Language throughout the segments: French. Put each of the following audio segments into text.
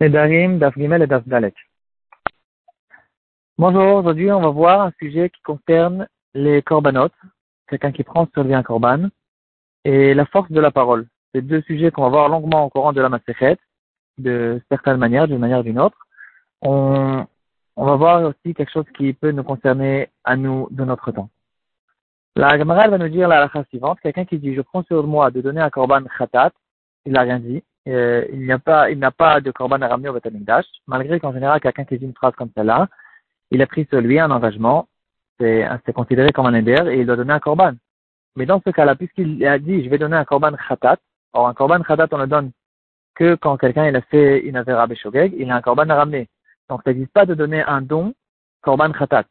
Nedarim, Daf Gimel et Daf Dalet. Bonjour, aujourd'hui on va voir un sujet qui concerne les korbanot, quelqu'un qui prend sur lui un korban, et la force de la parole. C'est deux sujets qu'on va voir longuement au courant de la Maséchet, de certaines manières, d'une manière ou d'une autre. On va voir aussi quelque chose qui peut nous concerner à nous de notre temps. La Gemara va nous dire la halakha suivante, quelqu'un qui dit « Je prends sur moi de donner un korban khatat », il n'a rien dit. Il n'a pas de korban à ramener au Beth Amikdash, malgré qu'en général, quelqu'un qui dit une phrase comme celle-là, il a pris sur lui un engagement, c'est considéré comme un éder et il doit donner un korban. Mais dans ce cas-là, puisqu'il a dit, je vais donner un korban khatat, or un korban khatat, on le donne que quand quelqu'un, il a fait une avera beshogeg, il a un korban à ramener. Donc, ça n'existe pas de donner un don, korban khatat.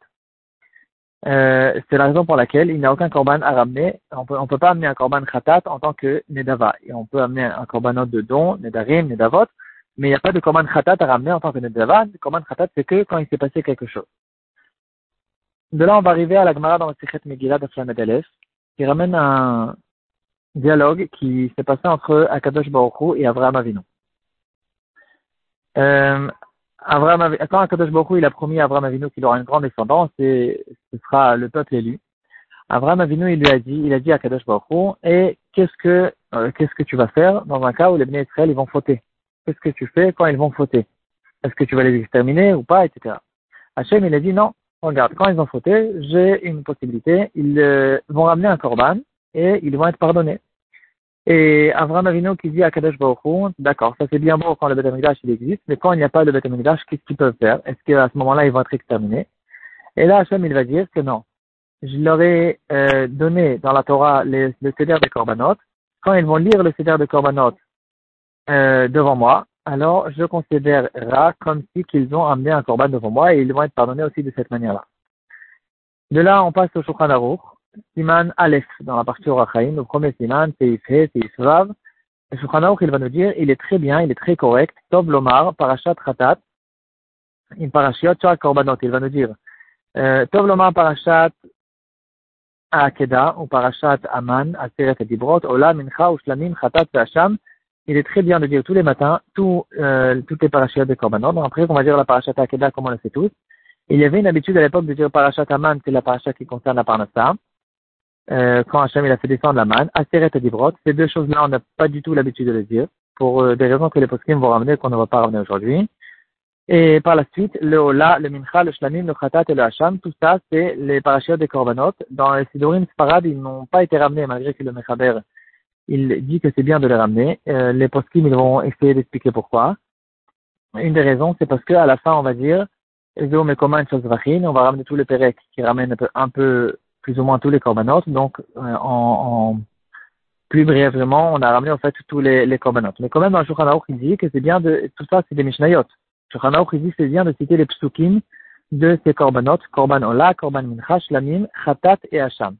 C'est la raison pour laquelle il n'y a aucun korban à ramener. On peut pas amener un korban khatat en tant que nedava. Et on peut amener un korbanot de don, nedarim, nedavot, mais il n'y a pas de korban khatat à ramener en tant que nedava. Le korban khatat, c'est que quand il s'est passé quelque chose. De là, on va arriver à la Gemara dans le Sechet Megillah de Flamed Aleph, qui ramène un dialogue qui s'est passé entre Akadosh Baruch Hu et Avraham Avinu. Quand Akadosh Baruch Hu, il a promis à Avraham Avinu qu'il aura une grande descendance et ce sera le peuple élu. Avraham Avinu, il a dit à Akadosh Baruch Hu, et qu'est-ce que tu vas faire dans un cas où les Bnei Israël, ils vont fauter? Qu'est-ce que tu fais quand ils vont fauter? Est-ce que tu vas les exterminer ou pas, etc. Hachem, il a dit non. Regarde, quand ils ont fauté, j'ai une possibilité. Ils vont ramener un korban et ils vont être pardonnés. Et Avraham Avinu qui dit à Kadosh Baruch Hu, d'accord, ça c'est bien beau quand le Beth Amikdash il existe, mais quand il n'y a pas de Beth Amikdash, qu'est-ce qu'ils peuvent faire? Est-ce qu'à ce moment-là, ils vont être exterminés? Et là, Hachem, il va dire que non. Je leur ai donné dans la Torah le Seder des Korbanot. Quand ils vont lire le Seder des Korbanot devant moi, alors je considérerai comme si qu'ils ont amené un korban devant moi et ils vont être pardonnés aussi de cette manière-là. De là, on passe au Shulchan Aruch. Siman Aleph, dans la partie Orachaim, le premier Siman, Seif Vav. Le Shulchan Aruch, il va nous dire, il est très bien, il est très correct. Tov Lomar, Parashat Khatat, Im Parashiot Shar Korbanot. Il va nous dire, Tov Lomar, Parashat Akeda, ou Parashat Aman, Aseret Edibrot, Ola, Mincha, Ushlamim, Khatat, Vasham. Il est très bien de dire tous les matins, toutes les parachutes de Korbanot. Donc après, on va dire la parachat Akeda, comme on le sait tous. Il y avait une habitude à l'époque de dire parachat Aman, c'est la parachat qui concerne la Parnassa. Quand Hachem, il a fait descendre la manne, Aseret et Dibrot, ces deux choses-là, on n'a pas du tout l'habitude de les dire, pour des raisons que les poskim vont ramener, qu'on ne va pas ramener aujourd'hui. Et par la suite, le Ola, le Mincha, le Shlamim, le Khatat et le Hacham, tout ça, c'est les parachutes de Korbanot. Dans les Sidorim Sfarad, ils n'ont pas été ramenés, malgré que le Mechaber, il dit que c'est bien de les ramener. Les poskim, ils vont essayer d'expliquer pourquoi. Une des raisons, c'est parce que à la fin, on va dire, Zeo Mekoma Nshos Vachin, on va ramener tous les Perek, qui ramènent un peu plus ou moins tous les korbanot. Donc, plus brièvement, on a ramené en fait tous les korbanot. Mais quand même, dans le Shulchan Aruch, il dit que c'est bien de, tout ça, c'est des Mishnayot. Shulchan Aruch, il dit que c'est bien de citer les psukim de ces korbanot, Korban Ola, Korban Mincha, Shlamim, Khatat et Hacham.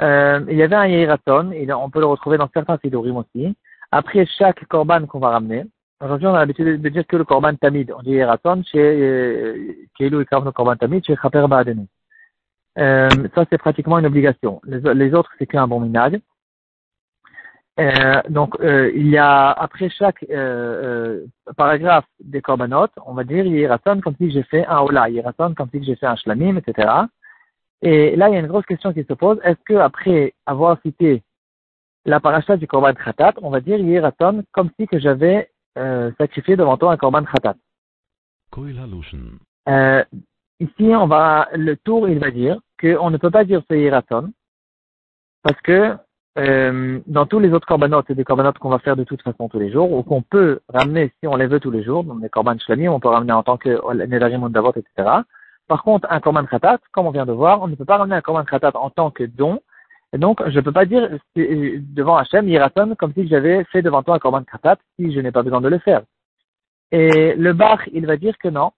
Il y avait un Yehiraton, et on peut le retrouver dans certains Sidurim aussi. Après chaque Korban qu'on va ramener, aujourd'hui on a l'habitude de dire que le Korban Tamid, on dit Yehiraton, chez Keilou et Kavno Korban Tamid, chez Khaper Ba'adenu. Ça c'est pratiquement une obligation. Les autres c'est qu'un bon minag. Donc, il y a, après chaque paragraphe des Korbanot, on va dire Yehiraton comme si j'ai fait un Ola, Yehiraton comme si j'ai fait un Shlamim, etc. Et là, il y a une grosse question qui se pose. Est-ce que après avoir cité la paracha du korban khatat, on va dire Yehiraton comme si que j'avais sacrifié devant toi un korban khatat? Ici, il va dire qu'on ne peut pas dire ce Yehiraton parce que dans tous les autres korbanot, c'est des korbanot qu'on va faire de toute façon tous les jours ou qu'on peut ramener si on les veut tous les jours. Donc les korban shlamim, on peut ramener en tant que nedarim ou davot, etc. Par contre, un korban khatat, comme on vient de voir, on ne peut pas ramener un korban khatat en tant que don. Et donc, je ne peux pas dire devant Hachem, Yehiraton, comme si j'avais fait devant toi un korban khatat, si je n'ai pas besoin de le faire. Et le Bach, il va dire que non.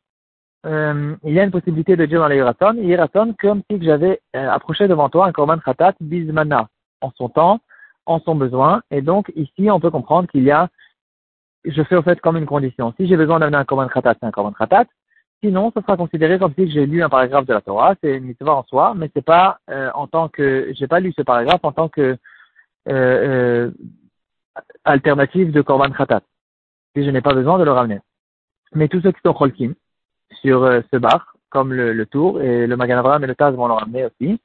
Il y a une possibilité de dire dans les Yehiraton, comme si j'avais approché devant toi un korban khatat, bismana, en son temps, en son besoin. Et donc, ici, on peut comprendre qu'il y a, je fais au fait comme une condition. Si j'ai besoin d'amener un korban khatat, c'est un korban khatat. Sinon, ça sera considéré comme si j'ai lu un paragraphe de la Torah, c'est une mitzvah en soi, mais c'est pas en tant que j'ai pas lu ce paragraphe en tant que alternative de korban khatat. si je n'ai pas besoin de le ramener. Mais tous ceux qui sont cholkim sur ce bar, comme le Tour et le Magan Avraham et le Taz vont le ramener aussi,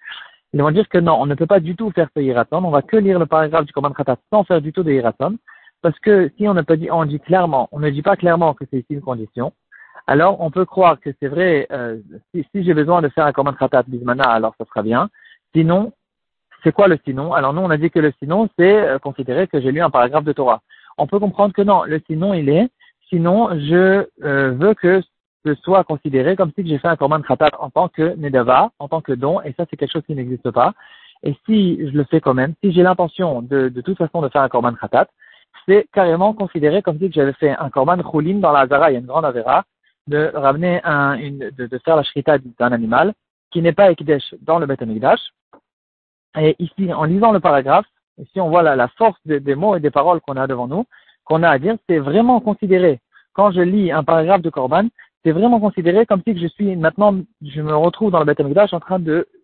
ils vont dire que non, on ne peut pas du tout faire ce Yiraton, on va que lire le paragraphe du Korban Khatat sans faire du tout de Yiraton, parce que si on n'a pas dit, on dit clairement, on ne dit pas clairement que c'est ici une condition, alors on peut croire que c'est vrai, si j'ai besoin de faire un Korban Khatat Bismana, alors ça sera bien, sinon, c'est quoi le sinon? Alors nous, on a dit que le sinon, c'est considérer que j'ai lu un paragraphe de Torah. On peut comprendre que non, le sinon, il est, sinon, je veux que ce soit considéré comme si j'ai fait un korban khatat en tant que nedava, en tant que don, et ça, c'est quelque chose qui n'existe pas. Et si je le fais quand même, si j'ai l'intention de toute façon de faire un korban khatat, c'est carrément considéré comme si j'avais fait un korban choulin dans la hazara. Il y a une grande avera de ramener de faire la shrita d'un animal qui n'est pas ekdesh dans le Beit Hamikdash. Et ici, en lisant le paragraphe, ici on voit la force des mots et des paroles qu'on a devant nous, qu'on a à dire, c'est vraiment considéré. Quand je lis un paragraphe de Korban, c'est vraiment considéré comme si je me retrouve dans le Beit Hamikdash en train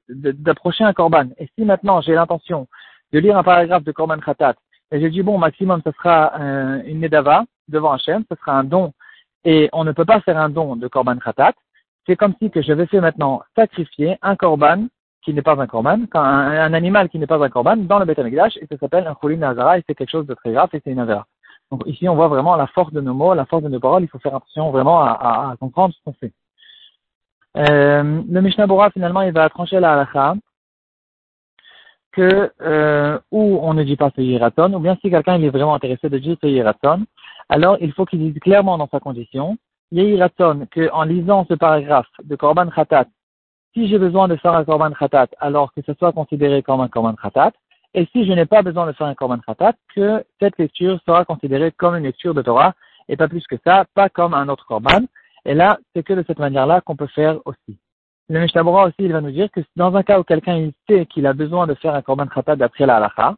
d'approcher un Korban. Et si maintenant j'ai l'intention de lire un paragraphe de Korban Khatat, et je dis bon, maximum, ça sera une Nedava devant Hachem, ça sera un don, et on ne peut pas faire un don de Korban Khatat, c'est comme si que j'avais fait maintenant sacrifier un Korban qui n'est pas un korban, un animal qui n'est pas un korban dans le Beit Hamikdash, et ça s'appelle un choulin hazara, et c'est quelque chose de très grave, et c'est une hazara. Donc ici, on voit vraiment la force de nos mots, la force de nos paroles, il faut faire attention vraiment à comprendre ce qu'on fait. Le Mishnah Bora, finalement, il va trancher la halakha, que, ou on ne dit pas ce yiraton, ou bien si quelqu'un il est vraiment intéressé de dire ce yiraton, alors il faut qu'il dise clairement dans sa condition, yiraton, que en lisant ce paragraphe de Korban Khatat, si j'ai besoin de faire un korban khatat, alors que ce soit considéré comme un korban khatat, et si je n'ai pas besoin de faire un korban khatat, que cette lecture sera considérée comme une lecture de Torah, et pas plus que ça, pas comme un autre korban. Et là, c'est que de cette manière-là qu'on peut faire aussi. Le Mishnah Berurah aussi, il va nous dire que dans un cas où quelqu'un il sait qu'il a besoin de faire un korban khatat d'après la halakha,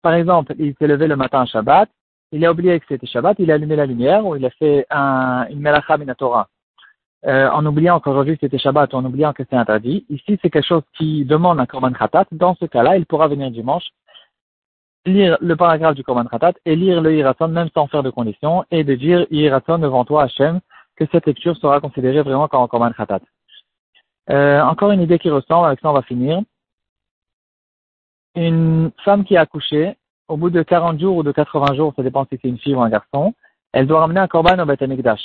par exemple, il s'est levé le matin à Shabbat, il a oublié que c'était Shabbat, il a allumé la lumière, ou il a fait une melacha min Torah. En oubliant qu'aujourd'hui c'était Shabbat, en oubliant que c'est interdit. Ici, c'est quelque chose qui demande un Korban Khatat. Dans ce cas-là, il pourra venir dimanche, lire le paragraphe du Korban Khatat et lire le Yiraton, même sans faire de condition, et de dire Yiraton devant toi, Hachem, que cette lecture sera considérée vraiment comme un Korban Khatat. Encore une idée qui ressemble, avec ça on va finir. Une femme qui a accouché, au bout de 40 jours ou de 80 jours, ça dépend si c'est une fille ou un garçon, elle doit ramener un Korban au Beit Hamikdash.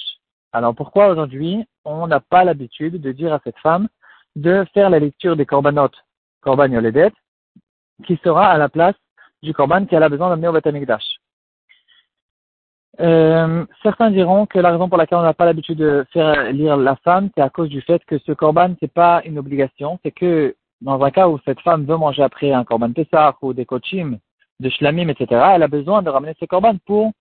Alors pourquoi aujourd'hui on n'a pas l'habitude de dire à cette femme de faire la lecture des corbanotes, korban yoledet, qui sera à la place du korban qu'elle a besoin d'amener au Beit Hamikdash. Certains diront que la raison pour laquelle on n'a pas l'habitude de faire lire la femme, c'est à cause du fait que ce korban c'est pas une obligation, c'est que dans un cas où cette femme veut manger après un korban Pessah ou des kochim, de shlamim, etc., elle a besoin de ramener ce korban pour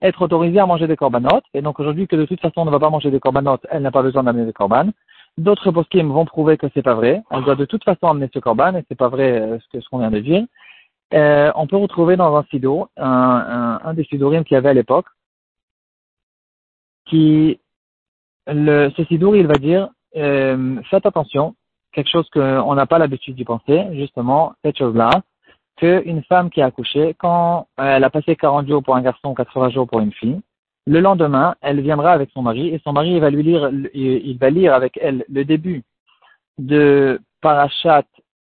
être autorisée à manger des corbanotes, et donc aujourd'hui que de toute façon on ne va pas manger des corbanotes, elle n'a pas besoin d'amener des corbanes. D'autres poskim vont prouver que c'est pas vrai, elle doit de toute façon amener ce corban, et c'est pas vrai ce qu'on vient de dire. On peut retrouver dans un sido, un des sidorim qu'il y avait à l'époque, ce sidour il va dire, faites attention, quelque chose qu'on n'a pas l'habitude d'y penser, justement, cette chose-là, qu'une femme qui a accouché, quand elle a passé 40 jours pour un garçon, 80 jours pour une fille, le lendemain, elle viendra avec son mari, et son mari il va lire avec elle le début de Parashat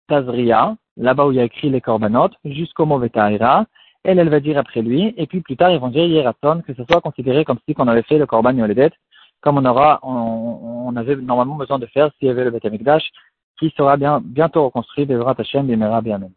Tazria, là-bas où il y a écrit les corbanotes, jusqu'au Mové Tahira. Elle va dire après lui, et puis plus tard, ils vont dire Yiraton, que ce soit considéré comme si on avait fait le Korban Yoledet, comme on avait normalement besoin de faire s'il y avait le Beit Hamikdash, qui sera bientôt reconstruit, Bezrat Hashem, Bimera, Biamen.